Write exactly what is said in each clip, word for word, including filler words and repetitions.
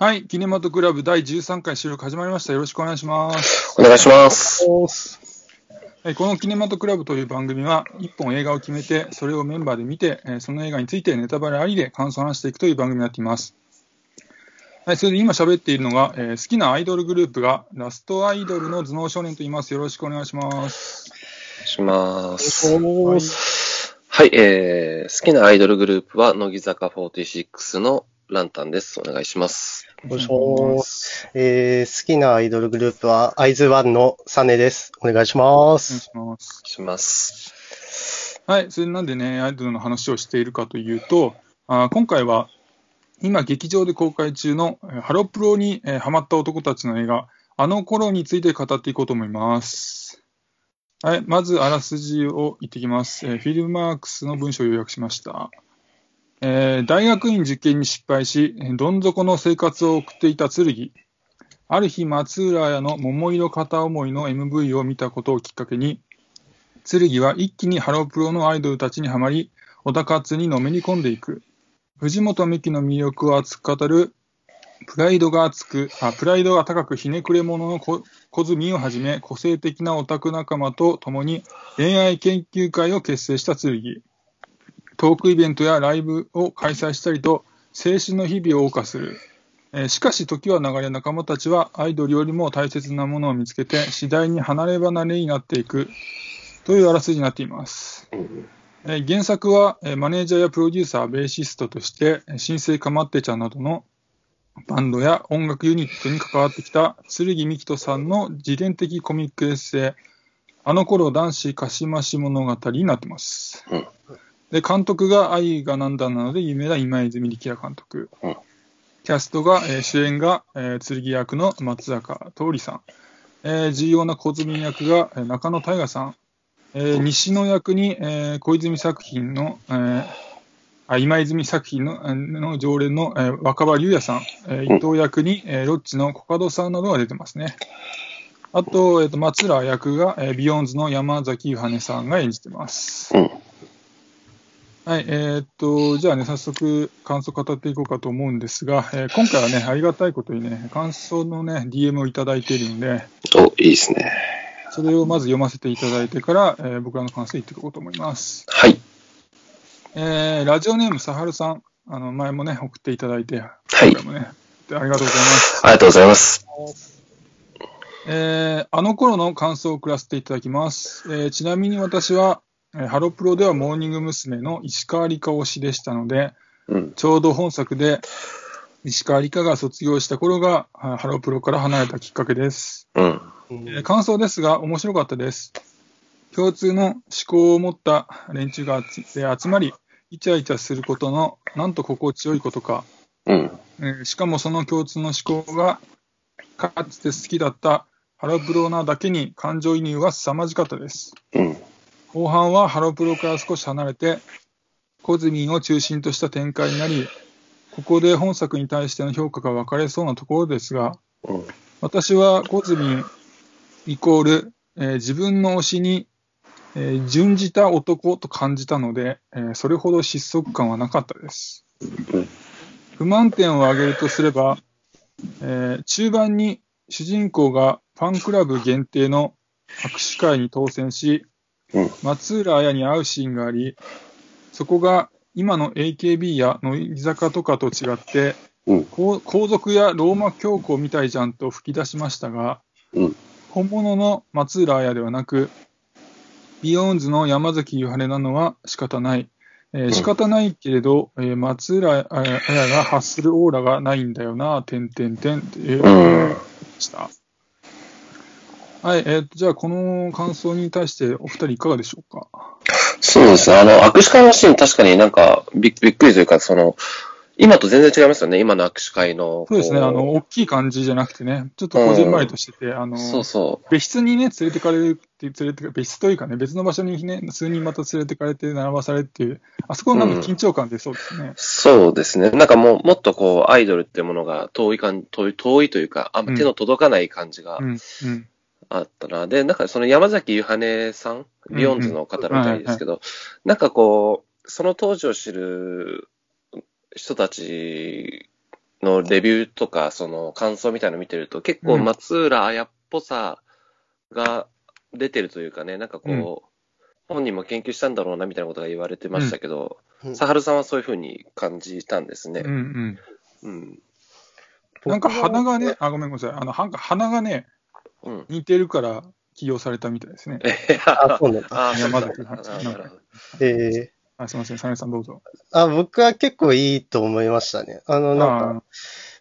はい、キネマトクラブだいじゅうさんかい収録始まりました。よろしくお願いします。お願いします。はい、このキネマトクラブという番組は、いっぽん映画を決めて、それをメンバーで見て、その映画についてネタバレありで感想を話していくという番組になっています。はい、それで今喋っているのが、えー、好きなアイドルグループがラストアイドルの頭脳少年と言います。よろしくお願いします。お願いします。はい、えー、好きなアイドルグループは乃木坂フォーティーシックスのランタンです。お願いします。お願いします。えー、好きなアイドルグループはアイズワンのサネです。お願いします。お願いします。はい、それなんでね、アイドルの話をしているかというと、あ今回は今劇場で公開中のハロプロに、えー、ハマった男たちの映画、あの頃について語っていこうと思います。はい、まずあらすじを言ってきます。えー、フィルマークスの文章を要約しました。えー、大学院受験に失敗し、どん底の生活を送っていた剣。ある日、松浦屋の桃色片思いの エムブイ を見たことをきっかけに、剣は一気にハロプロのアイドルたちにはまり、オタ活にのめり込んでいく。藤本美貴の魅力を熱く語るプライドが熱く、あ、プライドが高くひねくれ者の小泉をはじめ、個性的なオタク仲間と共に恋愛研究会を結成した剣。トークイベントやライブを開催したりと青春の日々を謳歌する、えー、しかし時は流れ、仲間たちはアイドルよりも大切なものを見つけて次第に離れ離れになっていくというあらすじになっています。えー、原作はマネージャーやプロデューサー、ベーシストとして新生かまってちゃんなどのバンドや音楽ユニットに関わってきた剣美希人さんの自伝的コミックエッセイ、あの頃男子かしまし物語になってます。うんで監督が愛がなんだなので有名な今泉力也監督、うん、キャストが、えー、主演が、えー、剣役の松坂桃李さん、えー、重要な小泉役が、えー、中野大我さん、えー、西野役に、えー、小泉作品の、えー、あ今泉作品 の, の常連の、えー、若葉龍也さん、えー、伊藤役に、えー、ロッチのコカドさんなどが出てますね。あと、えー、と松浦役が、えー、ビヨンズの山崎ゆはねさんが演じてます。うんはい、えー、っと、じゃあね、早速、感想を語っていこうかと思うんですが、えー、今回はね、ありがたいことにね、感想のね、ディーエム をいただいているので、お、いいですね。それをまず読ませていただいてから、えー、僕らの感想を言っていこうと思います。はい。えー、ラジオネーム、さはるさん、あの、前もね、送っていただいて、はい。もね、ありがとうございます。ありがとうございます。えー、あの頃の感想を送らせていただきます。えー、ちなみに私は、ハロプロではモーニング娘。の石川理香推しでしたので、うん、ちょうど本作で石川理香が卒業した頃がハロプロから離れたきっかけです。うんえー、感想ですが面白かったです。共通の思考を持った連中が集まりイチャイチャすることのなんと心地よいことか、うんえー、しかもその共通の思考がかつて好きだったハロプロなだけに感情移入は凄まじかったです。うん後半はハロプロから少し離れてコズミンを中心とした展開になり、ここで本作に対しての評価が分かれそうなところですが、私はコズミンイコール、えー、自分の推しに、えー、準じた男と感じたので、えー、それほど失速感はなかったです。不満点を挙げるとすれば、えー、中盤に主人公がファンクラブ限定の握手会に当選しうん、松浦綾に会うシーンがあり、そこが今の エーケービー や乃木坂とかと違って、うん、皇族やローマ教皇みたいじゃんと吹き出しましたが、うん、本物の松浦綾ではなくビヨーンズの山崎ゆはねなのは仕方ない、えー、仕方ないけれど、えー、松浦綾が発するオーラがないんだよな点点点というのでした。はい、えーと、じゃあこの感想に対してお二人いかがでしょうか。そうですね、あの握手会のシーン、確かになんかびっくりというか、その今と全然違いますよね、今の握手会の。そうですね、あの大きい感じじゃなくてね、ちょっとこじんまりとしてて、うん、あのそうそう別室にね連れてかれるって連れて別室というかね、別の場所にね数人また連れてかれて並ばされるっていう、あそこのなんか緊張感でそうですね、うん、そうですね、なんかもうもっとこうアイドルってものが遠い感遠い遠いというか、あんま手の届かない感じが。うんうんうんあったな。で、なんかその山崎ゆはねさん、ビヨンズの方みたいですけど、うんうんはいはい、なんかこう、その当時を知る人たちのレビューとかその感想みたいなの見てると結構松浦綾っぽさが出てるというかね、なんかこう、うん、本人も研究したんだろうなみたいなことが言われてましたけど、うんうん、サハルさんはそういう風に感じたんですね。うんうんうん、なんか鼻がね、あ、ごめんなさい、あのなんか鼻がね、うん、似てるから起用されたみたいですね。あ、そうなんです。あ、山崎さん。えーあ、すみません、サネさんどうぞ。あ、僕は結構いいと思いましたね。あの、なんか、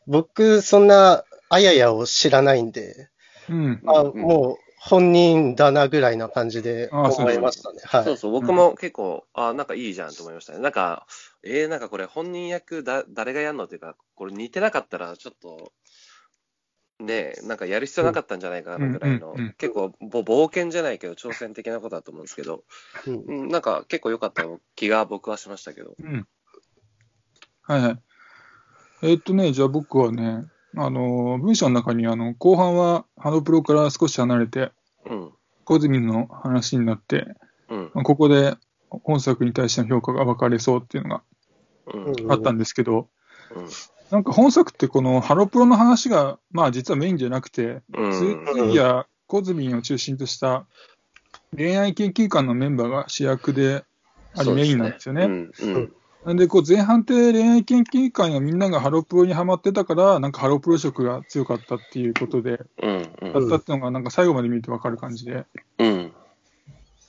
僕、そんな、あややを知らないんで、うん、あ、もう、本人だなぐらいな感じで思いましたね。はい、そうそう、僕も結構、あ、なんかいいじゃんと思いましたね。なんか、えー、なんかこれ、本人役だ、誰がやるのっていうか、これ似てなかったら、ちょっと、ねえ、なんかやる必要なかったんじゃないかなぐらいの、うん、結構冒険じゃないけど挑戦的なことだと思うんですけど、うん、なんか結構良かった気が僕はしましたけど、うん、はいはい。えー、っとねじゃあ僕はね、あの文章の中にあの後半はハロプロから少し離れて、うん、小泉の話になって、うんまあ、ここで本作に対しての評価が分かれそうっていうのがあったんですけど、うんうんなんか本作ってこのハロプロの話がまあ実はメインじゃなくて、うん、ツイやコズミンを中心とした恋愛研究官のメンバーが主役でありメインなんですよね。うんうん、なんでこう前半って恋愛研究官がみんながハロプロにハマってたからなんかハロプロ色が強かったっていうことで、うんうん、だったっていうのがなんか最後まで見ると分かる感じで、うん、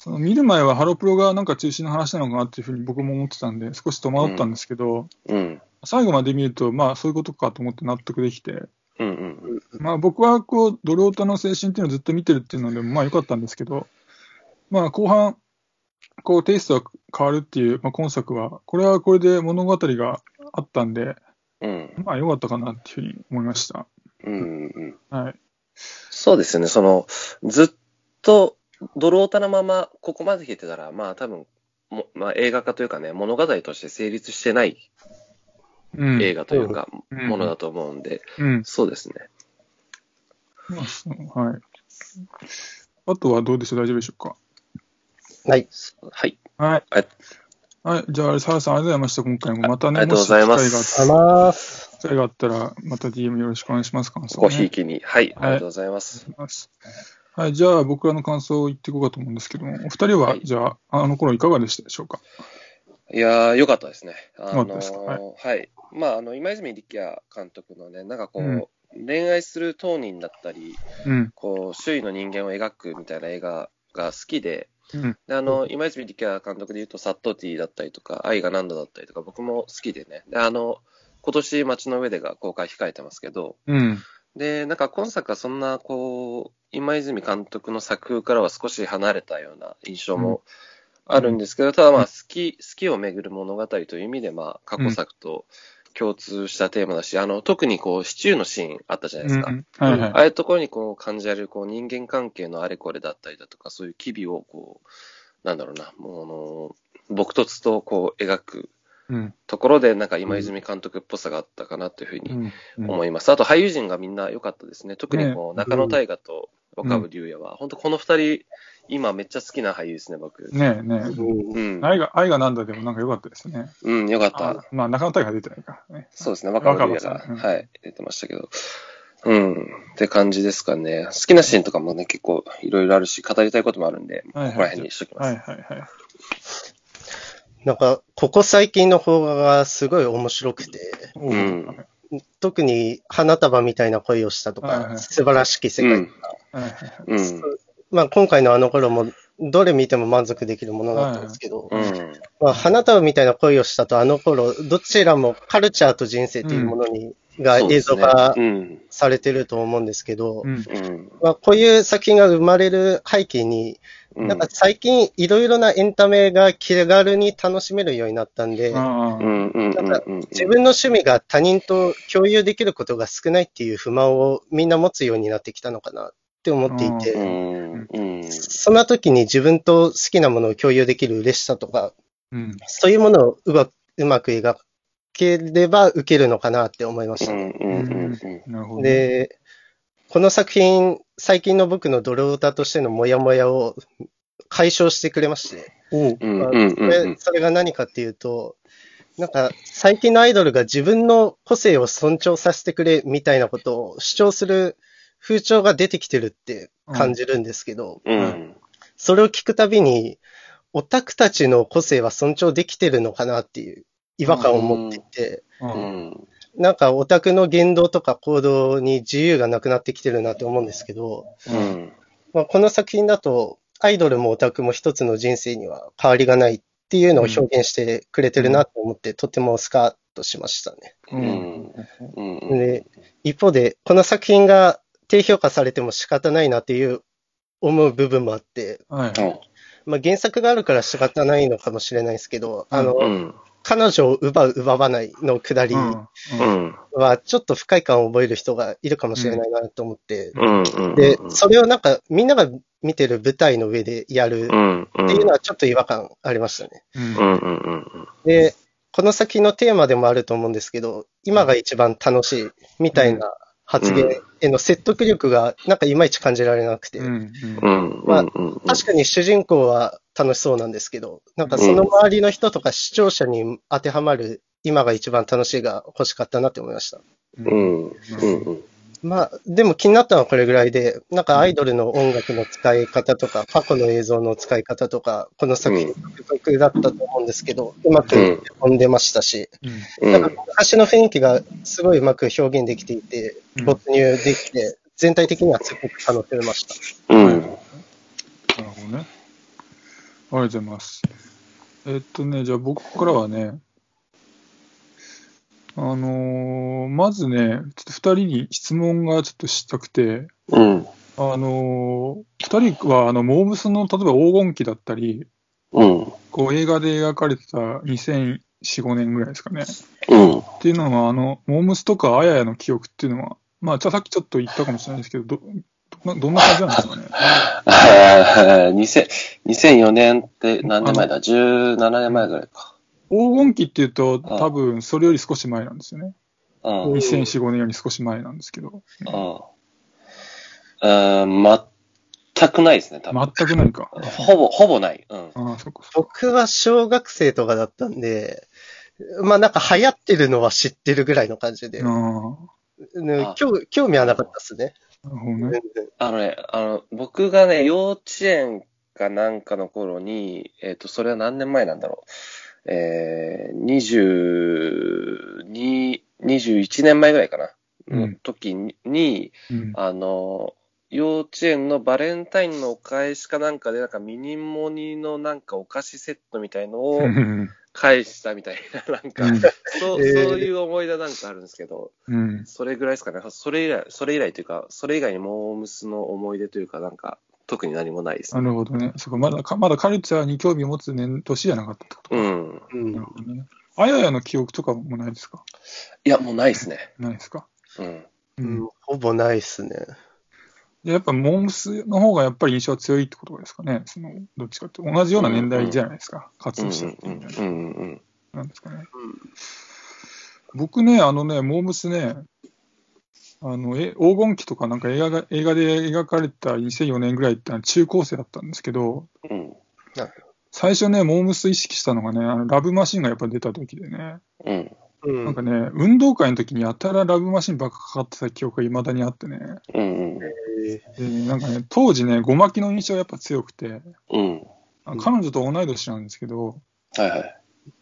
その見る前はハロプロがなんか中心の話なのかなっていうふうに僕も思ってたんで少し戸惑ったんですけど、うんうん最後まで見ると、まあ、そういうことかと思って納得できて、うんうんまあ、僕はこうドロータの青春っていうのをずっと見てるっていうのでもまあ良かったんですけど、まあ、後半こうテイストが変わるっていう、まあ、今作はこれはこれで物語があったんで、うん、まあ良かったかなっていうふうに思いました、うんうんはい、そうですねそのずっとドロータのままここまで来てたら、まあ、多分も、まあ、映画化というかね物語として成立してないうん、映画というか、うん、ものだと思うんで、うん、そうですね、うんはい、あとはどうでしょう大丈夫でしょうかはいはい、はいはいはい、じゃあサラさんありがとうございました今回もまたねありがとうございます機会が機会があったらまた ディーエム よろしくお願いします感想、ね、ごひいきにはい、はい、ありがとうございます、はい、じゃあ僕らの感想を言っていこうかと思うんですけどもお二人は、はい、じゃああの頃いかがでしたでしょうかいやー良かったですね。あのー、はい、はい。まああの今泉力也監督のねなんかこう、うん、恋愛する当人だったり、うん、こう周囲の人間を描くみたいな映画が好きで、うん、であの今泉力也監督でいうとサットティだったりとか愛が何度だったりとか僕も好きでね。であの今年街の上でが公開控えてますけど、うん、でなんか今作はそんなこう今泉監督の作風からは少し離れたような印象も。うんあるんですけど、ただまあ好き、好きをめぐる物語という意味でまあ過去作と共通したテーマだし、うん、あの特にこうシチューのシーンあったじゃないですか。うんはいはい、ああいうところにこう感じられるこう人間関係のあれこれだったりだとか、そういう機微をこうなんだろうな、もうあの朴訥とこう描くところでなんか今泉監督っぽさがあったかなというふうに思います。うんうん、あと俳優陣がみんな良かったですね。特にこう中野大河と若武竜也は、うん、本当この二人今めっちゃ好きな俳優ですね僕ねえねえ、うん、愛が愛がなんだでもなんか良かったですねうん良かったあまあ中野大河出てないか、ね、そうですね若葉が、うん、はい出てましたけどうんって感じですかね好きなシーンとかもね結構いろいろあるし語りたいこともあるんで、はいはい、ここら辺にしときますはいはいはいなんかここ最近の邦画がすごい面白くてうん特に花束みたいな恋をしたとか、はいはい、素晴らしき世界とか、うんはいはいうんまあ、今回のあの頃もどれ見ても満足できるものだったんですけど、はいはいうんまあ、花束みたいな恋をしたとあの頃どちらもカルチャーと人生というものに、うん、が映像化されてると思うんですけど、うんうんまあ、こういう作品が生まれる背景になんか最近いろいろなエンタメが気軽に楽しめるようになったんで、なんか自分の趣味が他人と共有できることが少ないっていう不満をみんな持つようになってきたのかなって思っていて、そんな時に自分と好きなものを共有できる嬉しさとか、そういうものをうまく描ければ受けるのかなって思いましたね。で、この作品、最近の僕のドロータとしてのモヤモヤを解消してくれまして、うんまあ、それ、それが何かっていうと、なんか最近のアイドルが自分の個性を尊重させてくれみたいなことを主張する風潮が出てきてるって感じるんですけど、うんうん、それを聞くたびにオタクたちの個性は尊重できてるのかなっていう違和感を持っていて、うんうん、なんかオタクの言動とか行動に自由がなくなってきてるなって思うんですけど、うんまあ、この作品だとアイドルもオタクも一つの人生には変わりがないっていうのを表現してくれてるなと思って、うん、とてもスカッとしましたね、うんうん、で一方でこの作品が低評価されても仕方ないなっていう思う部分もあって、はいまあ、原作があるから仕方ないのかもしれないですけど、うんあのうん、彼女を奪う奪わないのくだりはちょっと不快感を覚える人がいるかもしれないなと思って、うん、でそれをなんかみんなが見てる舞台の上でやるっていうのはちょっと違和感ありましたね、うんうん、でこの先のテーマでもあると思うんですけど今が一番楽しいみたいな発言への説得力がなんかいまいち感じられなくて、うんうんまあ、確かに主人公は楽しそうなんですけどなんかその周りの人とか視聴者に当てはまる今が一番楽しいが欲しかったなって思いました、うんうんうんまあ、でも気になったのはこれぐらいで、なんかアイドルの音楽の使い方とか、過去の映像の使い方とか、この作品独特だったと思うんですけど、うまく飛んでましたし、なんか昔の雰囲気がすごいうまく表現できていて、没入できて、全体的にはすごく楽しめました。うん。なるほどね。ありがとうございます。えっとね、じゃあ僕からはね、あのー、まずね、ちょっとふたりに質問がちょっとしたくて、うん、あのー、ふたりはあのモーブスの例えば黄金期だったり、うん、こう映画で描かれてたにせんよん、ごねんぐらいですかね、うん、っていうのはあのモーブスとかあややの記憶っていうのは、まあ、さっきちょっと言ったかもしれないですけど ど, ど, どんな感じなんですかねにせんよねんって何年前だじゅうななねんまえぐらいか黄金期っていうと多分それより少し前なんですよね。うん、にせんよん、ごねんより少し前なんですけど。うん、うん、全くないですね。多分全くないか。ほぼほぼない。うん。ああ、そっか。僕は小学生とかだったんで、まあなんか流行ってるのは知ってるぐらいの感じで、うん、興興味はなかったですね。なるほどね。あのね、あの僕がね幼稚園かなんかの頃に、えっとそれは何年前なんだろう。えー、にじゅうに、にじゅういちねんまえぐらいかな、うん、の時に、うん、あの、幼稚園のバレンタインのお返しかなんかで、なんかミニモニのなんかお菓子セットみたいのを返したみたいな、なんか、うん、そう、えー、そういう思い出なんかあるんですけど、うん、それぐらいですかね、それ以来、それ以来というか、それ以外にモームスの思い出というか、なんか、特に何もないです、ね。なるほどね。そこまだかまだカルチャーに興味を持つ年年じゃなかったってことか。うん。うん、なるほどね。あややの記憶とかもないですか。いやもうないですね。ないですか。うん。うん、ほぼないですね。でやっぱモームスの方がやっぱり印象は強いってことですかね。そのどっちかって同じような年代じゃないですか。うん、活動してるみたいな。うんうんうん。なんですかね。うん、僕ねあのねモームスね。あのえ黄金期とかなんか映画が、映画で描かれたにせんよねんぐらいって中高生だったんですけど、うん、最初ねモームス意識したのがねあのラブマシンがやっぱ出た時でね、うん、なんかね運動会の時にやたらラブマシンばっかかかってた記憶がいまだにあってね、うんでなんかね当時ねゴマキの印象がやっぱ強くて、うん、彼女と同い年なんですけど、はい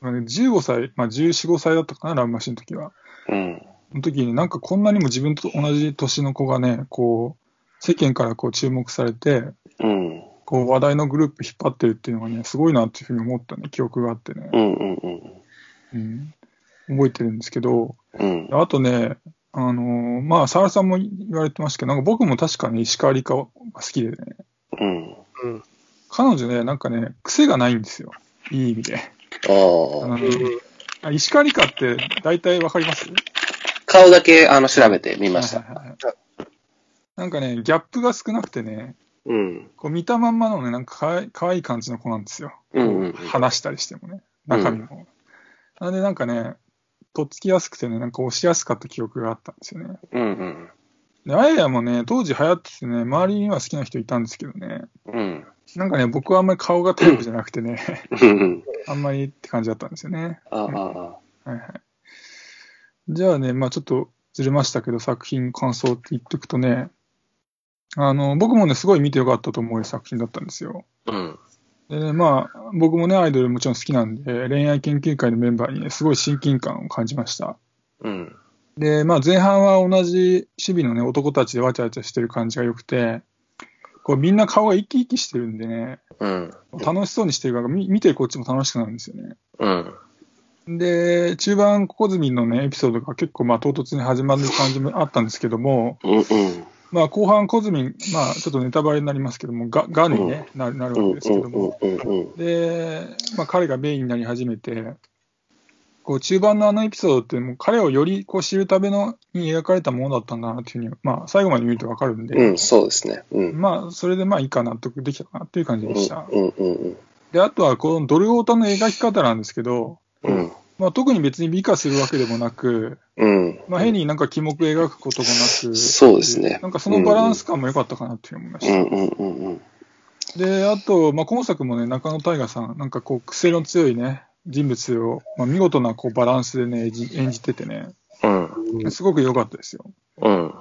はい、じゅうごさい、まあ、じゅうよん、ごさいだったかなラブマシンの時は、うんの時になんかこんなにも自分と同じ年の子がねこう世間からこう注目されて、うん、こう話題のグループ引っ張ってるっていうのがねすごいなっていうふうに思ったね記憶があってね、うんうんうんうん、覚えてるんですけど、うん、あとねあのー、まあサラさんも言われてましたけどなんか僕も確かに石川梨花が好きでね、うんうん、彼女ねなんかね癖がないんですよいい意味でああ石川梨花って大体わかります顔だけあの調べてみました、はいはいはい、なんかねギャップが少なくてね、うん、こう見たまんまのねなんかかわい、かわいい感じの子なんですよ、うんうん、話したりしてもね中身も、うん、なんでなんかねとっつきやすくてねなんか押しやすかった記憶があったんですよね、うんうん、であややもね当時流行っててね周りには好きな人いたんですけどね、うん、なんかね僕はあんまり顔がタイプじゃなくてねあんまりって感じだったんですよねああ、うんはいはい。じゃあね、まあちょっとずれましたけど、作品感想って言っておくとね、あの、僕もね、すごい見てよかったと思う作品だったんですよ。うん。でね、まあ僕もね、アイドルもちろん好きなんで、恋愛研究会のメンバーにね、すごい親近感を感じました。うん。で、まあ前半は同じ守備のね、男たちでわちゃわちゃしてる感じが良くて、こうみんな顔が生き生きしてるんでね、うん、楽しそうにしてるから、見てるこっちも楽しくなるんですよね。うん、で、中盤、小泉のね、エピソードが結構まあ唐突に始まる感じもあったんですけども、うんうん、まあ後半、小泉、まあちょっとネタバレになりますけども、が、がに、ね、うん、なる、なるわけですけども、うんうんうん、で、まあ彼がメインになり始めて、こう中盤のあのエピソードってもう彼をよりこう知るためのに描かれたものだったんだなというふうに、まあ、最後まで見ると分かるんで、うん、そうですね、うん、まあそれでまあいいか納得できたかなという感じでした、うんうんうん、であとはこのドルオータの描き方なんですけど、うん、まあ、特に別に美化するわけでもなく、うん、まあ、変になんか気目描くこともなく、そうですね、なんかそのバランス感も良かったかなと思いました、うんうんうんうん、であと、まあ、今作もね、中野大賀さんなんかこう癖の強いね人物を、まあ、見事なこうバランスで、ね、演じ、演じててね、うん、すごく良かったですよ、うん、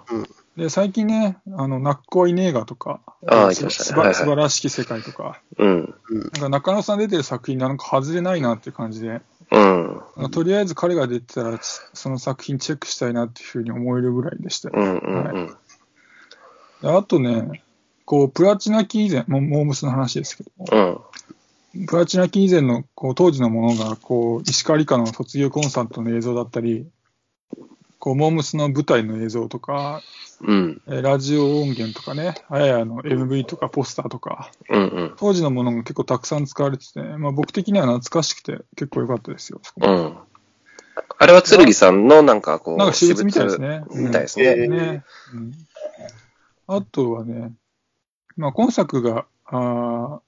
で最近ね、あのナッコはいねえがとか、あ、すば、すば、すばらしき世界とか、うん、なんか中野さん出てる作品なんか外れないなっていう感じで、うん、まあ、とりあえず彼が出てたらその作品チェックしたいなっていうふうに思えるぐらいでしたよ、うんうんうん、はい、であとね、こうプラチナ期以前、モームスの話ですけど、うん、プラチナ期以前のこう当時のものがこう石川理香の卒業コンサートの映像だったり、こうモームスの舞台の映像とか、うん、ラジオ音源とかね、あややの エムブイ とかポスターとか、うんうん、当時のものが結構たくさん使われてて、ね、まあ、僕的には懐かしくて結構良かったですよ、うん、あれは剣さんのなんかこうなんか私物みたいですね、みたいですね、うんね、うん、あとはね、まあ、今作があ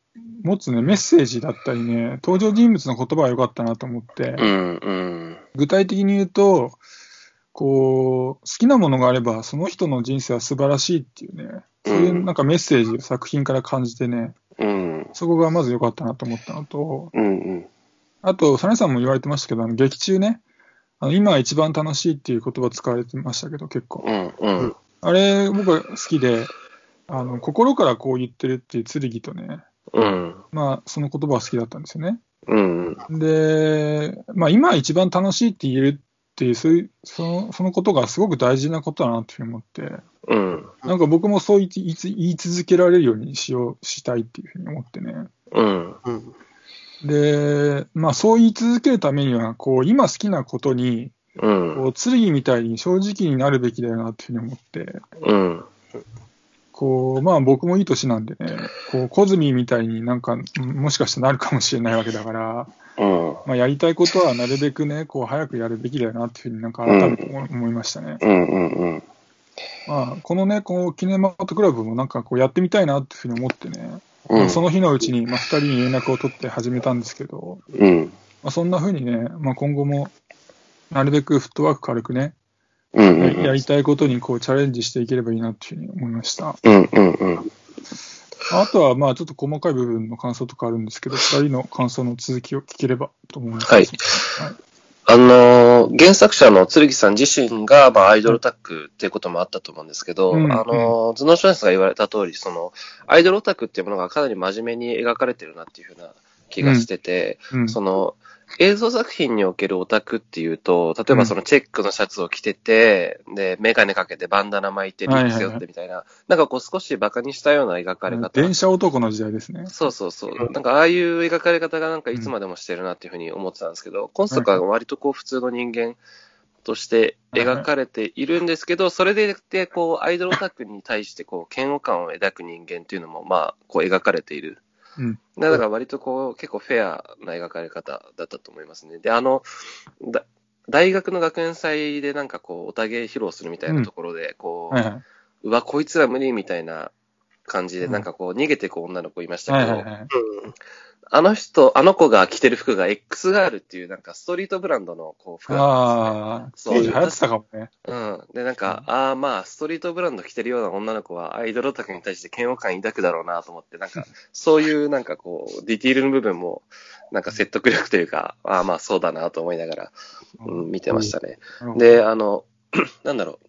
持つ、ね、メッセージだったりね、登場人物の言葉が良かったなと思って、うんうん、具体的に言うと、こう好きなものがあればその人の人生は素晴らしいっていうね、そういうなんかメッセージを作品から感じてね、うん、そこがまず良かったなと思ったのと、うんうん、あとサネさんも言われてましたけど、あの劇中ね、あの今が一番楽しいっていう言葉使われてましたけど結構、うんうん、あれ僕は好きで、あの心からこう言ってるっていう剣とね、うん、まあその言葉は好きだったんですよね、うん、で、まあ、今一番楽しいって言えるっていう、そういうその、そのことがすごく大事なことだなと思って、うん、なんか僕もそう言い、言い続けられるようにしようしたいっていうふうに思ってね、うんうん、で、まあ、そう言い続けるためにはこう今好きなことに、うん、こう剣みたいに正直になるべきだよなというふうに思って、うん、こうまあ、僕もいい年なんでね、こう小泉みたいになんかもしかしたらなるかもしれないわけだから、うん、まあ、やりたいことはなるべくねこう早くやるべきだよなっていうふうになんか改めて思いましたね、うんうんうん、まあ、このねこうキネマトクラブもなんかこうやってみたいなっていうふうに思ってね、うん、まあ、その日のうちに、まあ、ふたりに連絡を取って始めたんですけど、うん、まあ、そんなふうにね、まあ、今後もなるべくフットワーク軽くね、うんうんうん、やりたいことにこうチャレンジしていければいいなというふうに思いました、うんうんうん、あとはまあちょっと細かい部分の感想とかあるんですけど、ふたりの感想の続きを聞ければと思います、はいはい、あのー、原作者の剣さん自身がまあアイドルオタクっていうこともあったと思うんですけど、うんうん、あのー、頭脳少年さんが言われた通り、そのアイドルオタクっていうものがかなり真面目に描かれてるなっていうふうな気がしてて、うんうん、その映像作品におけるオタクっていうと、例えばそのチェックのシャツを着てて、うん、で、メガネかけてバンダナ巻いてるんですよってみたいな、はいはいはい、なんかこう少しバカにしたような描かれ方。電車男の時代ですね。そうそうそう。なんかああいう描かれ方がなんかいつまでもしてるなっていうふうに思ってたんですけど、うん、今作は割とこう普通の人間として描かれているんですけど、それででこうアイドルオタクに対してこう嫌悪感を抱く人間っていうのもまあこう描かれている。うん、だから割とこう結構フェアな描かれ方だったと思いますね。で、あのだ大学の学園祭でなんかこうおたげ披露するみたいなところでこう、うんはいはい、うわこいつら無理みたいな感じでなんかこう逃げてく女の子いましたけど、うんはいはいはい、あの人、あの子が着てる服が X ガールっていうなんかストリートブランドのこう服なんですね。ああ、そう。流行ってたかもね。うん。で、なんか、うん、ああ、まあ、ストリートブランド着てるような女の子はアイドルオタクに対して嫌悪感抱くだろうなと思って、なんか、そういうなんかこう、ディティールの部分も、なんか説得力というか、ああ、まあそうだなと思いながら、うん、見てましたね。うん、で、あの、なんだろう。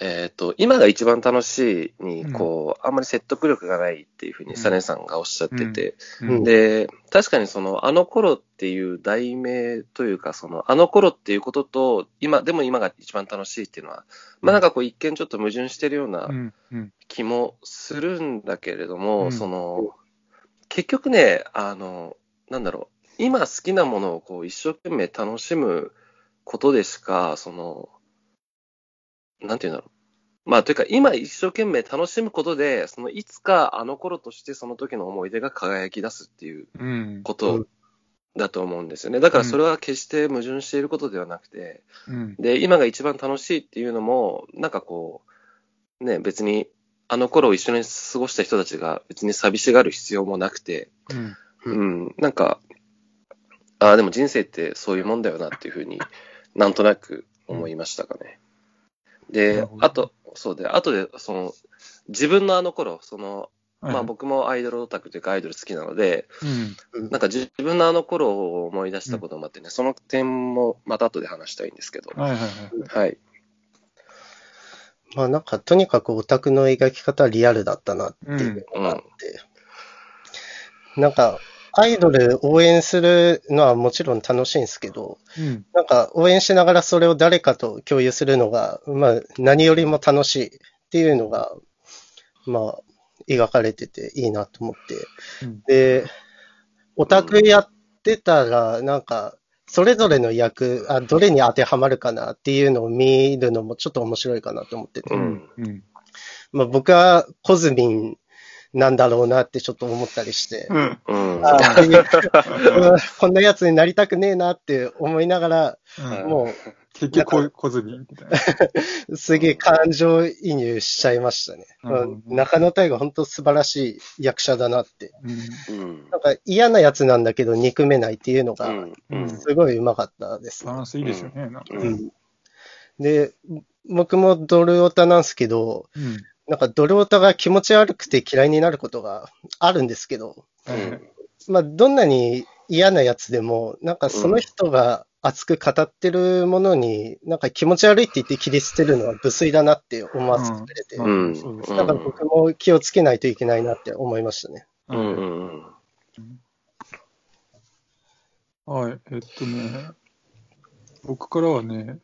えっと、今が一番楽しいに、こう、うん、あんまり説得力がないっていうふうにサネさんがおっしゃってて、うんうん、で、確かにその、あの頃っていう題名というか、その、あの頃っていうことと、今、でも今が一番楽しいっていうのは、まあなんかこう、一見ちょっと矛盾してるような気もするんだけれども、うんうん、その、結局ね、あの、なんだろう、今好きなものをこう、一生懸命楽しむことでしか、その、なんていうんだろう。まあ、というか、今一生懸命楽しむことで、そのいつかあの頃としてその時の思い出が輝き出すっていうことだと思うんですよね。だからそれは決して矛盾していることではなくて、うん、で、今が一番楽しいっていうのも、なんかこう、ね、別にあの頃を一緒に過ごした人たちが別に寂しがる必要もなくて、うん、うん、なんか、ああ、でも人生ってそういうもんだよなっていうふうになんとなく思いましたかね。で、あと、そうで、あとで、その、自分のあの頃、その、まあ僕もアイドルオタクというかアイドル好きなので、うん、なんか自分のあの頃を思い出したこともあってね、うん、その点もまた後で話したいんですけど。はいはいはい。はい。まあなんか、とにかくオタクの描き方はリアルだったなっていうのがあって、うん、なんか、アイドル応援するのはもちろん楽しいんですけど、うん、なんか応援しながらそれを誰かと共有するのが、まあ何よりも楽しいっていうのが、まあ描かれてていいなと思って。うん、で、オタクやってたら、なんかそれぞれの役、あ、どれに当てはまるかなっていうのを見るのもちょっと面白いかなと思ってて。うんうん、まあ僕はコズミン、なんだろうなってちょっと思ったりして、うんうん、あこんなやつになりたくねえなって思いながら、うん、もう結局小ずみみたいなすげえ感情移入しちゃいましたね、うんまあ、中野大河本当素晴らしい役者だなって、うん、なんか嫌なやつなんだけど憎めないっていうのがすごいうまかったです、ね、バランスいいですよね、うんなんかうん、で僕もドルオタなんですけど、うんなんかドルオタが気持ち悪くて嫌いになることがあるんですけど、うん、まあどんなに嫌なやつでもなんかその人が熱く語ってるものになんか気持ち悪いって言って切り捨てるのは無粋だなって思わせてくれて、うんうん、だから僕も気をつけないといけないなって思いましたね。うんうんうん、はい、えっとね、僕からはね。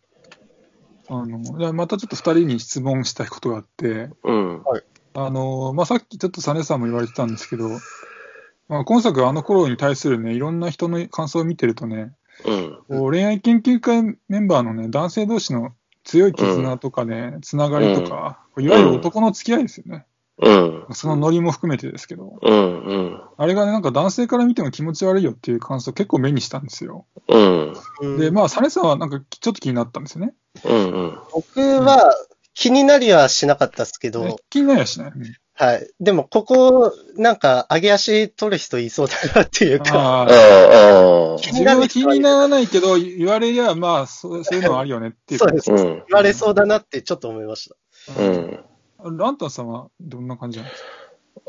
あのまたちょっとふたりに質問したいことがあって、うんあのまあ、さっきちょっとサネさんも言われてたんですけど、まあ、今作あの頃に対するねいろんな人の感想を見てるとね、うん、恋愛研究会メンバーのね男性同士の強い絆とかね、うん、つながりとか、うん、いわゆる男の付き合いですよね、うん、そのノリも含めてですけど、うんうん、あれがねなんか男性から見ても気持ち悪いよっていう感想結構目にしたんですよ、うん、でまあサネさんはなんかちょっと気になったんですよね。うんうん、僕は気になりはしなかったですけど、うん、気になりはしない、うん、はい。でもここなんか上げ足取る人いそうだなっていうか、自分は気にならないけど言われりゃまあそう、そういうのはあるよねっていうそうです、うん、言われそうだなってちょっと思いました。うんうん、ランタンさんはどんな感じなんですか？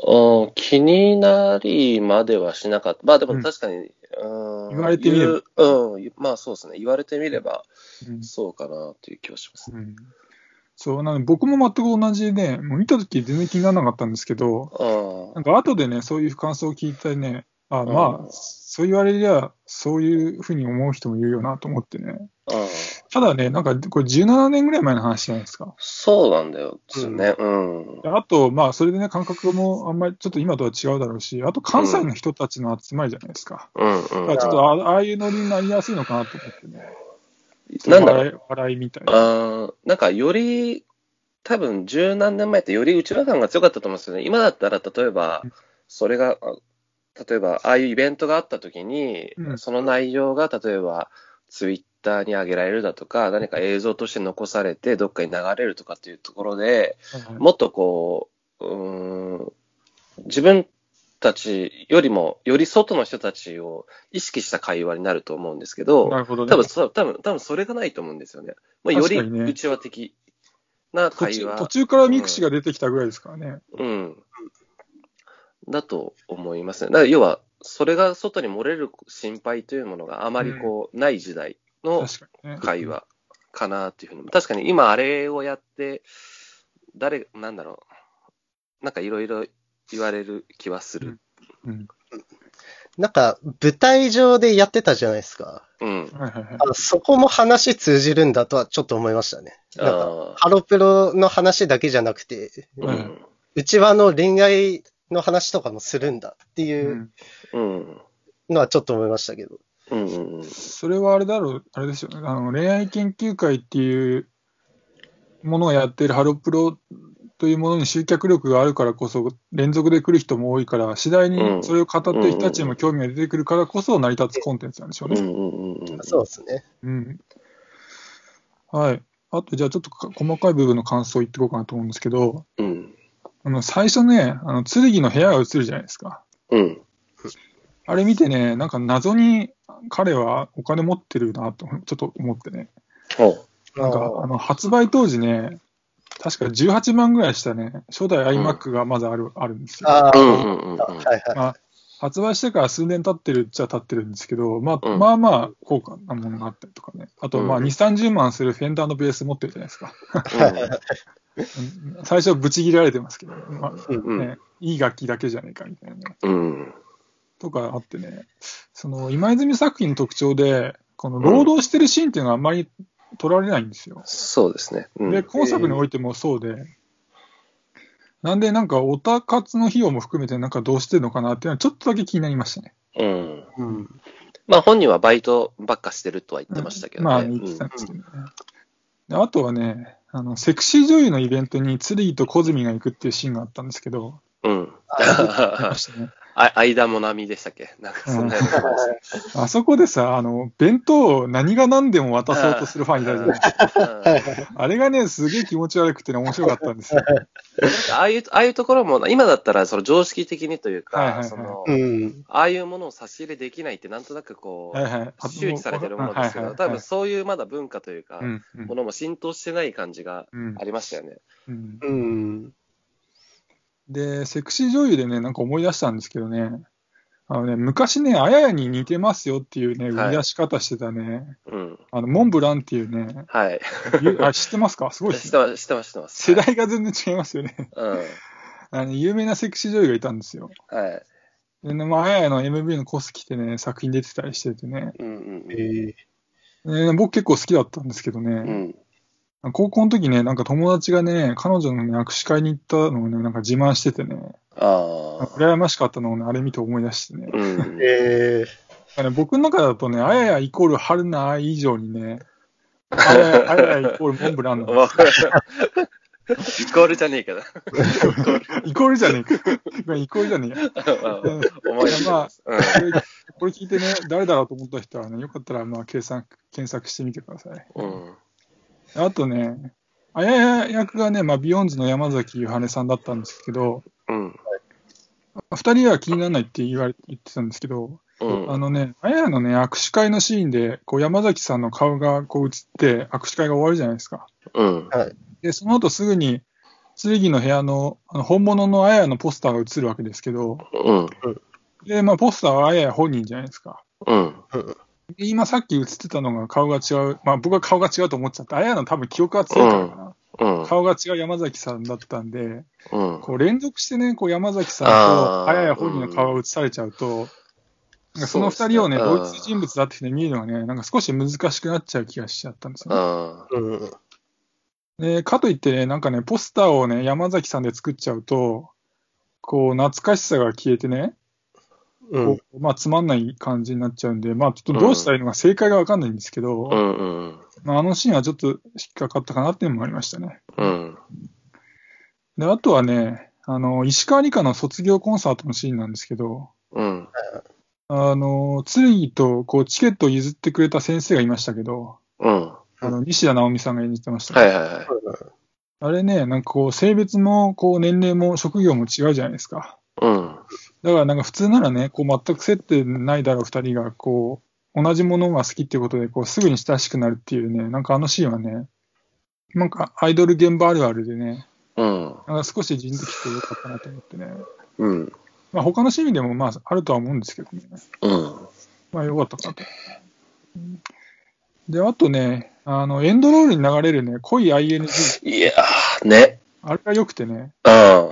うん、気になりまではしなかった。まあでも確かに、うん、言われてみれば、うん、まあそうですね。言われてみれば、うん、そうかなという気はします、ねうん。そうなので僕も全く同じで、ね、もう見たとき全然気にならなかったんですけど、あなんか後でねそういう感想を聞いたりね、あまあそう言われりゃそういうふうに思う人もいるよなと思ってね。あただねなんかこれじゅうななねんぐらい前の話じゃないですか。そうなんだよですね、うん、あとまあそれでね感覚もあんまりちょっと今とは違うだろうしあと関西の人たちの集まりじゃないですか、うんうん、だからちょっと あ, ああいうノリになりやすいのかなと思ってねなんだろう笑いみたいなあなんかより多分十何年前ってより内輪感が強かったと思うんですよね。今だったら例えばそれが例えばああいうイベントがあった時に、うん、その内容が例えばツイッターに上げられるだとか何か映像として残されてどっかに流れるとかっていうところでもっとこう、 うーん自分たちよりもより外の人たちを意識した会話になると思うんですけど、なるほどね、多分そ多分多分それがないと思うんですよね。まあ、より内輪的な会話、ね、途, 途中からミクシーが出てきたぐらいですからね。うん、うん、だと思いますね。だから要はそれが外に漏れる心配というものがあまりこうない時代の会話かなというふうに、うん、確かに今あれをやって誰なんだろう、なんかいろいろ言われる気はする、うんうん、なんか舞台上でやってたじゃないですか、うん、あのそこも話通じるんだとはちょっと思いましたね。なんかハロプロの話だけじゃなくて、うん、うちはの恋愛の話とかもするんだっていうのはちょっと思いましたけど、うんうんうん、それはあれだろう、あれですよね、あの恋愛研究会っていうものをやっているハロプロというものに集客力があるからこそ連続で来る人も多いから、次第にそれを語っている人たちにも興味が出てくるからこそ成り立つコンテンツなんでしょうね、うんうんうん、そうですね、うん、はい。あとじゃあちょっと細かい部分の感想を言っていこうかなと思うんですけど、うん、あの最初ね、あの剣の部屋が映るじゃないですか、うん、あれ見てね、なんか謎に彼はお金持ってるなとちょっと思ってね、なんかあの発売当時ね、確かじゅうはちまんぐらいしたね、初代 iMac がまずある、うん、あるんですよ。あ、まあ、発売してから数年経ってるっちゃ経ってるんですけど、まあ、うん、まあまあ高価なものがあったりとかね、あとまあにじゅう、さんじゅうまんするフェンダーのベース持ってるじゃないですか、うん最初ブチ切られてますけど、まあね、うん、いい楽器だけじゃねえかみたいな、うん、とかあってね、その今泉作品の特徴でこの労働してるシーンっていうのはあんまり撮られないんですよ、うん、そうですね、うん、で今作においてもそうで、えー、なんでなんかオタ活の費用も含めてなんかどうしてるのかなっていうのはちょっとだけ気になりましたね、うんうん、まあ本人はバイトばっかしてるとは言ってましたけどね、まあ言ってたんですけどね、うん、あとはね、あのセクシー女優のイベントに剣と小泉が行くっていうシーンがあったんですけど、うん、間も波でしたっけ、なんかそんな、うん、あそこでさ、あの弁当を何が何でも渡そうとするファンいたじゃないですか、あれがねすげえ気持ち悪くてね面白かったんですよ。なんかああいうああいうところも今だったらその常識的にというか、はいはいはい、その、うん、ああいうものを差し入れできないってなんとなくこう、はいはい、周知されてるものですけど、はいはいはい、多分そういうまだ文化というか、うんうん、ものも浸透してない感じがありましたよね、うんうんうん、でセクシー女優でね、なんか思い出したんですけどね、あのね昔ねあややに似てますよっていうね売り出し方してたね、はい、うん、あのモンブランっていうね、はい、あ知ってますか、すごい知ってます知ってます知ってます、世代が全然違いますよね、はい、あの有名なセクシー女優がいたんですよ、はい、でね、まあややの エムブイ のコス着てね作品出てたりしててね、うんうん、えー、ね、僕結構好きだったんですけどね、うん、高校の時ねなんか友達がね彼女の、ね、握手会に行ったのをねなんか自慢しててね、あ羨ましかったのを、ね、あれ見て思い出してね、うんえー、ね僕の中だとねあややイコール春菜以上にねあや や, あややイコールモンブランのイコールじゃねえかなイコールじゃねえかイコールじゃねえか、まあこれ聞いてね誰だろうと思った人はねよかったらまあ計算検索してみてください、うん、あとねあやや役がね、まあ、ビヨンズの山崎ゆはねさんだったんですけど、うん、ふたりは気にならないって言われ言ってたんですけど、うん、あのね、あややのね、握手会のシーンで、こう山崎さんの顔がこう映って、握手会が終わるじゃないですか。うん、で、その後すぐに、剣の部屋の、あの本物のあややのポスターが映るわけですけど、うん、で、まあ、ポスターはあやや本人じゃないですか。うん、で今さっき映ってたのが顔が違う、まあ、僕は顔が違うと思っちゃって、あややの多分記憶が強いからかな。うんうん、顔が違う山崎さんだったんで、うん、こう連続してねこう山崎さんとあやや本人の顔が映されちゃうと、うん、なんかその二人をね同一人物だって、ね、見るのがねなんか少し難しくなっちゃう気がしちゃったんですよね、うん、でかといってねなんかねポスターをね山崎さんで作っちゃうとこう懐かしさが消えてね、うん、こうまあつまんない感じになっちゃうんでまあちょっとどうしたらいいのか正解が分かんないんですけど、うんうんうん、まあ、あのシーンはちょっと引っかかったかなっていうのもありましたね、うん、であとはねあの石川理香の卒業コンサートのシーンなんですけど、うん、あの剣とこうチケットを譲ってくれた先生がいましたけど、うん、あの西田直美さんが演じてました、はいはいはい、あれねなんかこう性別もこう年齢も職業も違うじゃないですか、うん、だからなんか普通ならね、こう全く接点ないだろうふたりがこう同じものが好きっていうことでこうすぐに親しくなるっていうね、なんかあのシーンはね、なんかアイドル現場あるあるでね、うん、なんか少し人づきってよかったなと思ってね、うんまあ、他のシーンでもまああるとは思うんですけどね、うん、まあよかったかと。であとね、あのエンドロールに流れるね濃い アイエヌジー いやーね、あれが良くてね、うん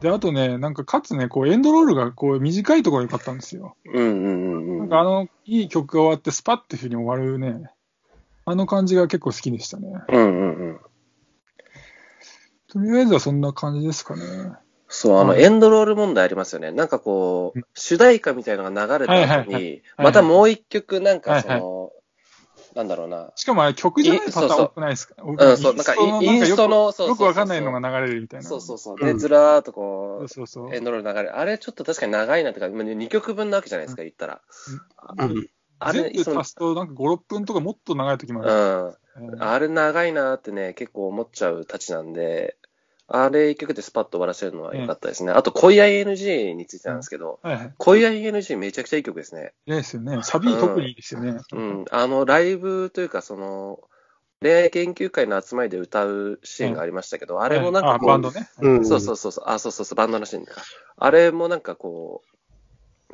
であとね、なんかかつねこうエンドロールがこう短いところが良かったんですよ。うんうんうん、なんかあのいい曲が終わってスパッっていう風に終わるね、あの感じが結構好きでしたね。うんうんうん、とりあえずはそんな感じですかね。そう、あの、うん、エンドロール問題ありますよね。なんかこう、主題歌みたいなのが流れた後に、はいはいはい、またもう一曲、なんかその、はいはい、なんだろうな。しかもあれ曲じゃないパターン多くないですか？そうそう、うん、そう、なんかインストの、よくわかんないのが流れるみたいな。そうそうそう。で、ずらーっとこう、そうそうそう、エンドロール流れる。あれちょっと確かに長いなとか、にきょくぶんなわけじゃないですか、言ったら。うん、あれ、全部足すと、なんかご、ろっぷんとかもっと長い時もある。うん。えー、あれ長いなーってね、結構思っちゃうたちなんで、あれ一曲でスパッと終わらせるのは良かったですね。ええ、あと、恋 アイエヌジー についてなんですけど、はいはい、恋 アイエヌジー めちゃくちゃいい曲ですね。いいですよね。サビ特にいいですよね。うん。うん、あの、ライブというか、その、恋愛研究会の集まりで歌うシーンがありましたけど、ええ、あれもなんかこう、あ、バンドね。うん、そうそうそう。あ、そうそうそう。バンドのシーンか。あれもなんかこ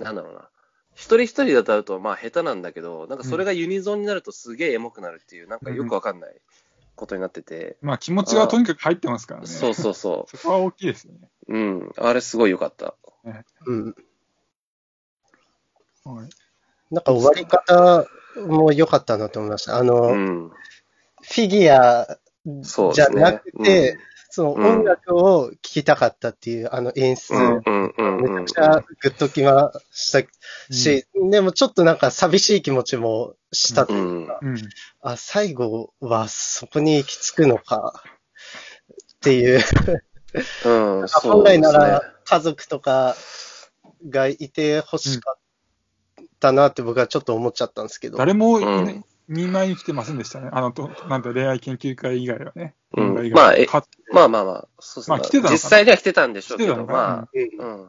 う、なんだろうな。一人一人で歌うと、まあ下手なんだけど、なんかそれがユニゾンになるとすげえエモくなるっていう、なんかよくわかんない。うんことになってて、まあ気持ちがとにかく入ってますからね。そうそうそう。そこは大きいですよね。うん、あれすごい良かった。ね、うん。はい。なんか終わり方も良かったなと思いました。あの、うん、フィギュアじゃなくて、その音楽を聴きたかったっていう、うん、あの演出、うんうんうん、めちゃくちゃグッときましたし、うん、でもちょっとなんか寂しい気持ちもしたというか、うんうん、あ、最後はそこに行き着くのかっていう、うん、なんか本来なら家族とかがいてほしかったなって僕はちょっと思っちゃったんですけど。誰もいない、うんにまいに来てませんでしたね。あのとなんて恋愛研究会以外はね。うん、まあえまあまあまあ、そうですね。まあ、来てた実際には来てたんでしょうけど、まあ、うんうん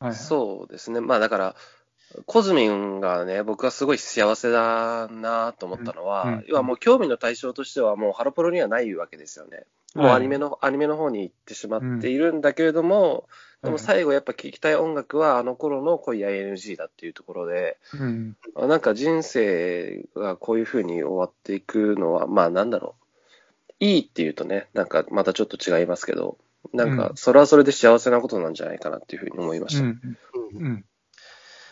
はい、そうですね。まあだからコズミンがね、僕はすごい幸せだなと思ったのは、うんうん、要はもう興味の対象としてはもうハロプロにはないわけですよね。もうアニメの、はい、アニメの方に行ってしまっているんだけれども。うんでも最後やっぱ聴きたい音楽はあの頃の恋 アイエヌジー だっていうところで、うん、なんか人生がこういう風に終わっていくのはまあなんだろういいっていうとねなんかまたちょっと違いますけどなんかそれはそれで幸せなことなんじゃないかなっていう風に思いました、うんうんうん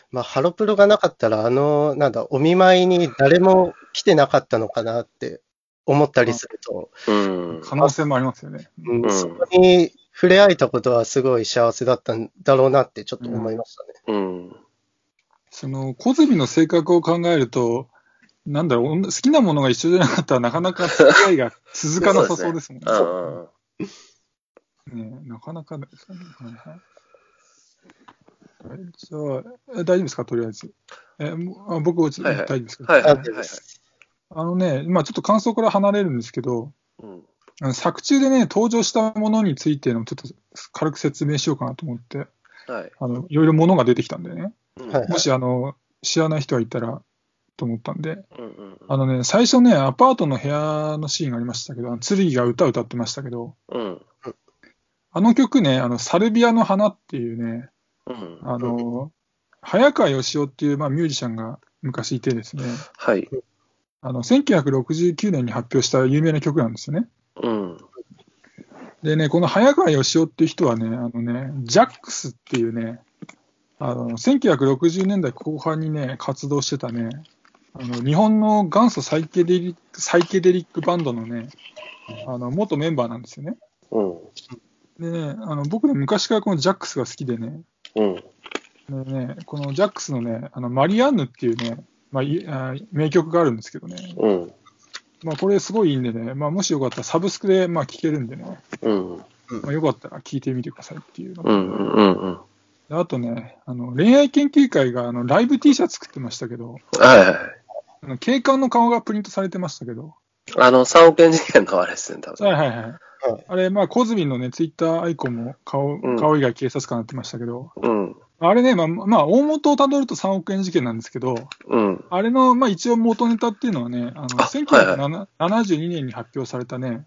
まあ、ハロプロがなかったらあのなんだお見舞いに誰も来てなかったのかなって思ったりすると、うん、可能性もありますよね、うん、そこに触れ合えたことはすごい幸せだったんだろうなってちょっと思いましたね。うんうん、その小泉の性格を考えると、なんだろう好きなものが一緒じゃなかったらなかなか付き合いが続かなさそうですもんね。そうねなかなかですね。はい、じゃあ大丈夫ですかとりあえず。えあ僕は大丈夫ですか。はいはいはいはい、あのね、まあちょっと感想から離れるんですけど。うん作中でね、登場したものについてのちょっと軽く説明しようかなと思って、はい、あのいろいろものが出てきたんでね、はいはい、もしあの知らない人がいたらと思ったんで、うんうんうん、あのね、最初ね、アパートの部屋のシーンがありましたけど、剣が歌歌ってましたけど、うん、あの曲ね、あのサルビアの花っていうね、うんうん、あの早川義雄っていう、まあ、ミュージシャンが昔いてですね、はい、あのせんきゅうひゃくろくじゅうきゅうねんに発表した有名な曲なんですよね。うん、でねこの早川義雄っていう人はねあのねジャックスっていうねあのせんきゅうひゃくろくじゅうねんだいこう半にね活動してたねあの日本の元祖サイケデリサイケデリックバンドのねあの元メンバーなんですよね、うん、でねあの僕ね昔からこのジャックスが好きでね、うん、でねこのジャックスのねあのマリアンヌっていうね、まあ、名曲があるんですけどね、うんまあ、これすごいいいんでね、まあ、もしよかったらサブスクでまあ聴けるんでね、うんうんまあ、よかったら聴いてみてくださいっていうの、うんうんうん、あとねあの恋愛研究会があのライブ T シャツ作ってましたけど、はいはい、あの警官の顔がプリントされてましたけどあのさんおく円事件のあれですね多分はいはいはいはい、あれ、まあ、コズミンのね、ツイッターアイコンも顔、うん、顔以外警察官になってましたけど、うん、あれね、まあ、まあ、大元をたどるとさんおく円事件なんですけど、うん、あれの、まあ、一応元ネタっていうのはね、あのせんきゅうひゃくななじゅうにねんに発表されたね、はいはい、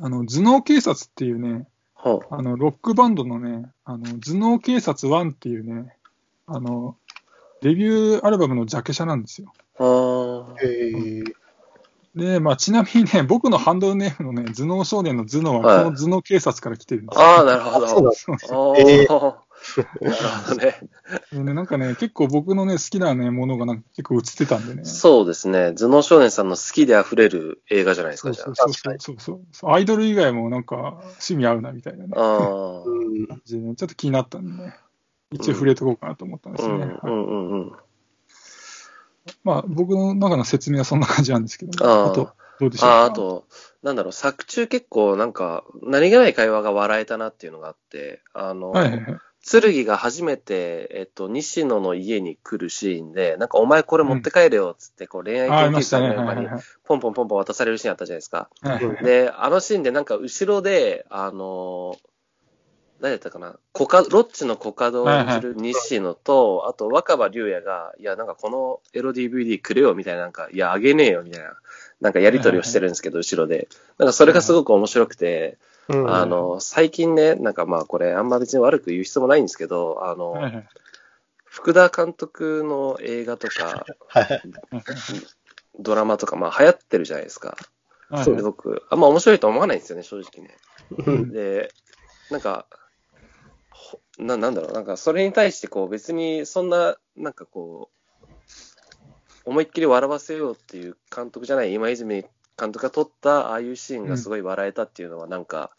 あの、頭脳警察っていうね、はあ、あのロックバンドのね、あの頭脳警察ワンっていうね、あの、デビューアルバムのジャケ写なんですよ。あへー、うん、で、まあ、ちなみにね、僕のハンドルネームのね、頭脳少年の頭脳は、はい、この頭脳警察から来てるんですよ。ああ、なるほど。そうそう、えー、なるほどね。ね、なんかね、結構僕のね、好きな、ね、ものがなんか結構映ってたんでね。そうですね。頭脳少年さんの好きであふれる映画じゃないですか、じゃあ。そうそうそうそうそう。アイドル以外もなんか趣味合うなみたいなね。あね、ちょっと気になったんでね。一応触れとこうかなと思ったんですよね。うんうんうんうん、まあ僕の中の説明はそんな感じなんですけど、ね、あ, あとどうでしょうか。あ, あとなんだろう、作中結構なんか何気ない会話が笑えたなっていうのがあって、あの、はいはいはい、剣が初めてえっと西野の家に来るシーンで、なんかお前これ持って帰れよっつってこう恋愛研究者の中にポンポンポンポン渡されるシーンあったじゃないですか。はいはい、であのシーンでなんか後ろであの。何だったかな、コカロッチのコカドを演じる西野と、はいはい、あと若葉龍也が、いや、なんかこのエロ ディーブイディー くれよみたいな、なんか、いや、あげねえよみたいな、なんかやり取りをしてるんですけど、はいはい、後ろで。なんかそれがすごく面白くて、はいはい、あの、最近ね、なんかまあこれ、あんま別に悪く言う必要もないんですけど、あの、はいはい、福田監督の映画とか、はい、ドラマとか、まあ流行ってるじゃないですか。はい、そうで僕、あんま面白いと思わないんですよね、正直ね。で、なんか、な, なんだろう、なんかそれに対してこう別にそんななんかこう思いっきり笑わせようっていう監督じゃない、今泉監督が撮ったああいうシーンがすごい笑えたっていうのはなんか、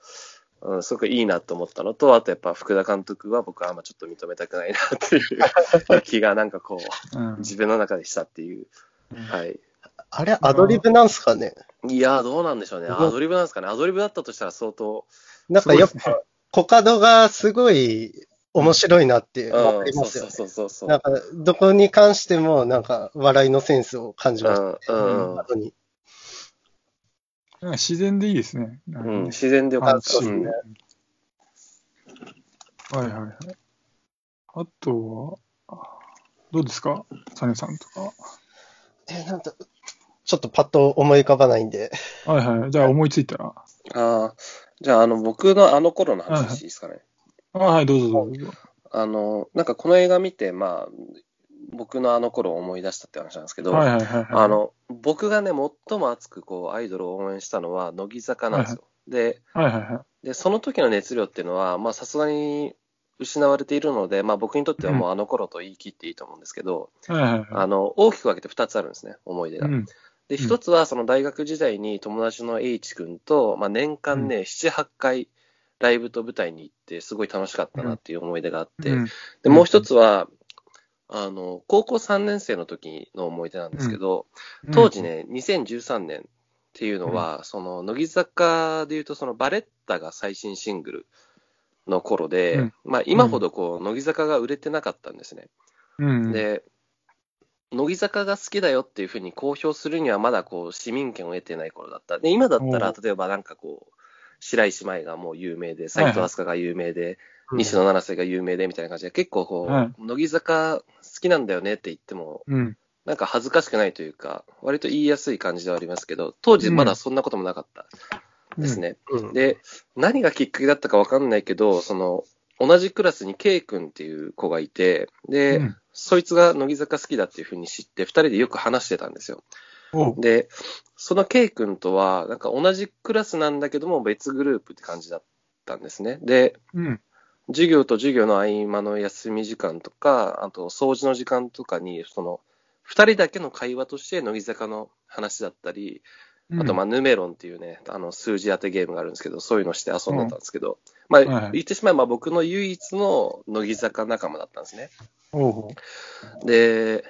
うんうん、すごくいいなと思ったのと、あとやっぱ福田監督は僕はあんまちょっと認めたくないなっていう気がなんかこう、うん、自分の中でしたっていう、うん、はい。あれアドリブなんすかね。いやどうなんでしょうね、アドリブなんすかね。アドリブだったとしたら相当なんかやっぱコカドがすごい面白いなってわかりますよね。なんかどこに関してもなんか笑いのセンスを感じました、ね。うんうん、になんか自然でいいですね。うん、自然でよかったですね。はいはいはい。あとはどうですか、サネさんとか。えなんかちょっとパッと思い浮かばないんで。はいはい。じゃあ思いついたら。ああ。じゃあ、あの、僕のあの頃の話ですかね。はい、はい、どうぞどうぞ。あの、なんかこの映画見て、まあ、僕のあの頃を思い出したって話なんですけど、はいはいはいはい、あの、僕がね、最も熱くこう、アイドルを応援したのは、乃木坂なんですよ。はいはい、で、はいはいはい、で、その時の熱量っていうのは、まあ、さすがに失われているので、まあ、僕にとってはもうあの頃と言い切っていいと思うんですけど、はいはいはい、あの、大きく分けてふたつあるんですね、思い出が。うん、で一つはその大学時代に友達の H 君と、まあ、年間ね、うん、ななはちかいライブと舞台に行ってすごい楽しかったなっていう思い出があって、うん、でもう一つはあの高校さんねん生の時の思い出なんですけど、うん、当時ねにせんじゅうさんねんっていうのは、うん、その乃木坂でいうとそのバレッタが最新シングルの頃で、うん、まあ、今ほどこう乃木坂が売れてなかったんですね、うん、で乃木坂が好きだよっていうふうに公表するにはまだこう市民権を得てない頃だった。で今だったら例えばなんかこう白石麻衣がもう有名で、斉藤飛鳥が有名で、はいはい、西野七瀬が有名でみたいな感じで結構こう、はい、乃木坂好きなんだよねって言っても、うん、なんか恥ずかしくないというか割と言いやすい感じではありますけど、当時まだそんなこともなかったですね、うんうん、で何がきっかけだったか分かんないけど、その同じクラスに K 君っていう子がいて、で、うん、そいつが乃木坂好きだっていう風に知ってふたりでよく話してたんですよ。で、その K 君とはなんか同じクラスなんだけども別グループって感じだったんですね。で、うん、授業と授業の合間の休み時間とか、あと掃除の時間とかにそのふたりだけの会話として乃木坂の話だったり、あとまあヌメロンっていうね、あの数字当てゲームがあるんですけど、そういうのして遊んでたんですけど、うん、まあ、言ってしまえば僕の唯一の乃木坂仲間だったんですね。おうで、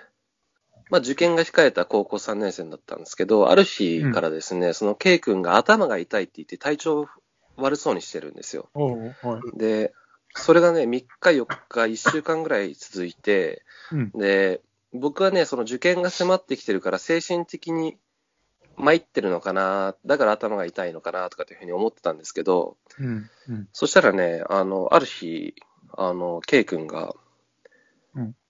まあ、受験が控えた高校さんねん生だったんですけど、ある日からですね、うん、その K 君が頭が痛いって言って体調悪そうにしてるんですよ。おうで、それがねみっかよっかいっしゅうかんぐらい続いて、うん、で僕はねその受験が迫ってきてるから精神的に参ってるのかな、だから頭が痛いのかなとかというふうに思ってたんですけど、うんうん、そしたらね、あの、ある日、あの、K 君が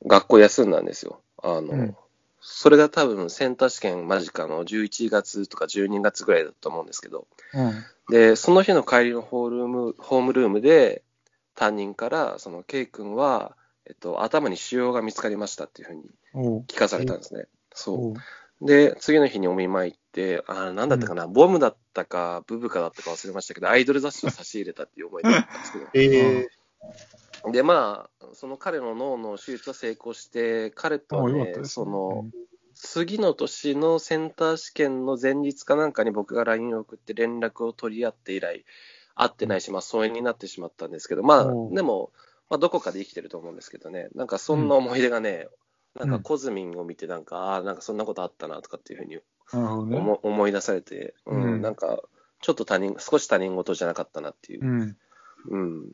学校休んだんですよ。あの、うん、それが多分センター試験間近のじゅういちがつとかじゅうにがつぐらいだと思うんですけど、うん、で、その日の帰りのホールーム、ホームルームで担任から、その K 君は、えっと、頭に腫瘍が見つかりましたっていうふうに聞かされたんですね。そう。で、次の日にお見舞い行って、あ、なんだったかな、うん、ボムだったか、ブブカだったか忘れましたけど、アイドル雑誌を差し入れたっていう思いだったんですけど。えー、で、まあ、その彼の脳の手術は成功して、彼とはね、その、うん、次の年のセンター試験の前日かなんかに僕が ライン を送って連絡を取り合って以来、会ってないし、まあ、疎遠になってしまったんですけど、まあ、でも、まあ、どこかで生きてると思うんですけどね、なんかそんな思い出がね、うん、なんかコズミンを見てなんか、うん、ああ、なんかそんなことあったなとかっていうふうに思、ね、思い出されて、うんうん、なんかちょっと他人、少し他人事じゃなかったなっていう。うんうん、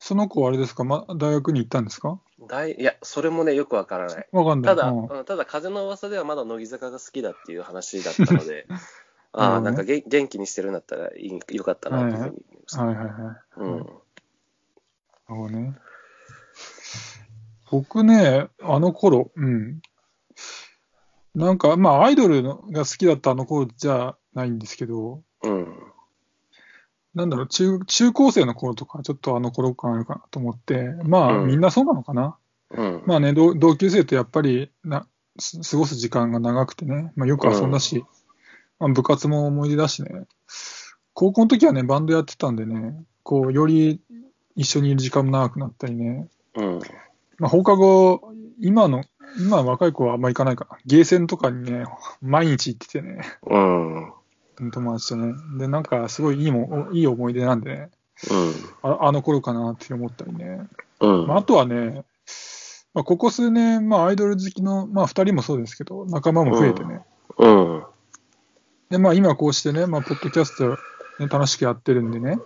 その子はあれですか、ま、大学に行ったんですか？大いや、それもね、よくわからない。わかんない。ただ、うん、ただ風の噂ではまだ乃木坂が好きだっていう話だったので、ああ、なんか元気にしてるんだったらいいよかったなというふうに思います。はいはいはい。うんそうね、僕ね、あの頃、うん、なんか、まあ、アイドルが好きだったあの頃じゃないんですけど、うん、なんだろう中、中高生の頃とか、ちょっとあの頃感あるかなと思って、まあ、うん、みんなそうなのかな、うん、まあね、同級生とやっぱりな過ごす時間が長くてね、まあ、よく遊んだし、うんまあ、部活も思い出だしね、高校の時はね、バンドやってたんでね、こう、より、一緒にいる時間も長くなったりね、うんまあ、放課後今の今若い子はあんまり行かないからゲーセンとかにね毎日行っててね、うん、友達とねでなんかすごいいいもいい思い出なんでね、うん、あ, あの頃かなって思ったりね、うんまあ、あとはね、まあ、ここ数年、まあ、アイドル好きの、まあ、ふたりもそうですけど仲間も増えてね、うんうんでまあ、今こうしてね、まあ、ポッドキャスト、ね、楽しくやってるんでね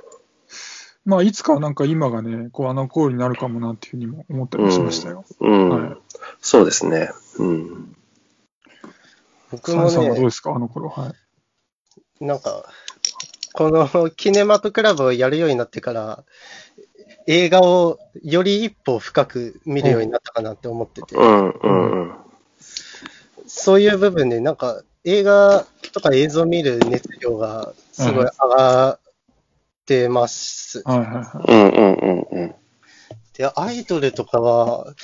まあ、いつかなんか今がね、こうあの頃になるかもなっていうふうにも思ったりしましたよ。うんうんはい、そうですね。うん、僕もね、サンさんはどうですかあの頃、はい。なんかこのキネマトクラブをやるようになってから映画をより一歩深く見るようになったかなって思ってて、うんうんうん、そういう部分でなんか映画とか映像を見る熱量がすごい上がる。うん出ます。うんうんうんうん。で、アイドルとかは、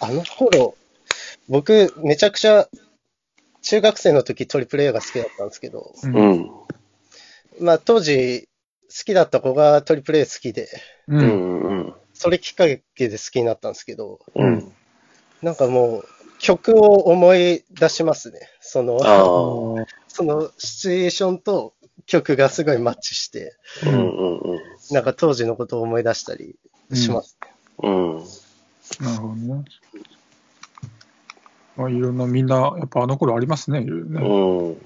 あの頃、僕、めちゃくちゃ、中学生の時、トリプル A が好きだったんですけど、うん、まあ、当時、好きだった子がトリプル A 好きで、うん、それきっかけで好きになったんですけど、うん、なんかもう、曲を思い出しますね。その、そのシチュエーションと、曲がすごいマッチして、うんうんうん、なんか当時のことを思い出したりしますね。うんうん、なるほどね。まあ、いろんなみんなやっぱあの頃ありますね。いろいろねうんうんはい、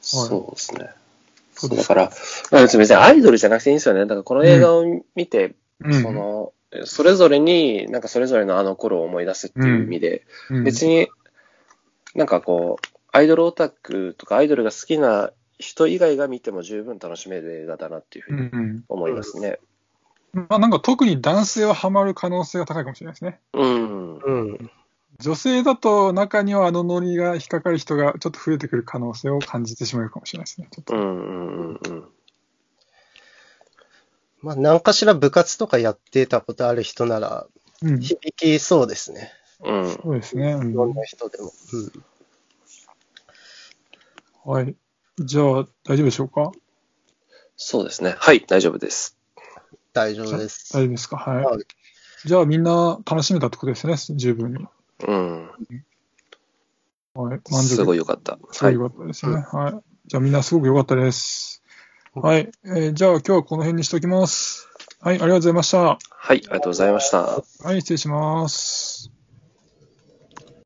そうですね。そうだから別にアイドルじゃなくていいんですよね。だからこの映画を見て、うん、そのそれぞれになんかそれぞれのあの頃を思い出すっていう意味で、うんうん、別になんかこう。アイドルオタクとかアイドルが好きな人以外が見ても十分楽しめる映画だなっていうふうに思いますね。うんうん、まあなんか特に男性はハマる可能性が高いかもしれないですね。うんうん、女性だと中にはあのノリが引っかかる人がちょっと増えてくる可能性を感じてしまうかもしれないですね。ちょっとうんうんうん。まあ何かしら部活とかやってたことある人なら響きそうですね。うん、そうですね。うん、どんな人でも。うんはい。じゃあ、大丈夫でしょうか？そうですね。はい、大丈夫です。大丈夫です。大丈夫ですか？はい。はい、じゃあ、みんな楽しめたってことですね、十分に。うん。はい、満足。すごい良かった。すごい良かったですね。はい。はい、じゃあ、みんなすごく良かったです。はい、えー。じゃあ、今日はこの辺にしておきます。はい、ありがとうございました。はい、ありがとうございました。はい、失礼します。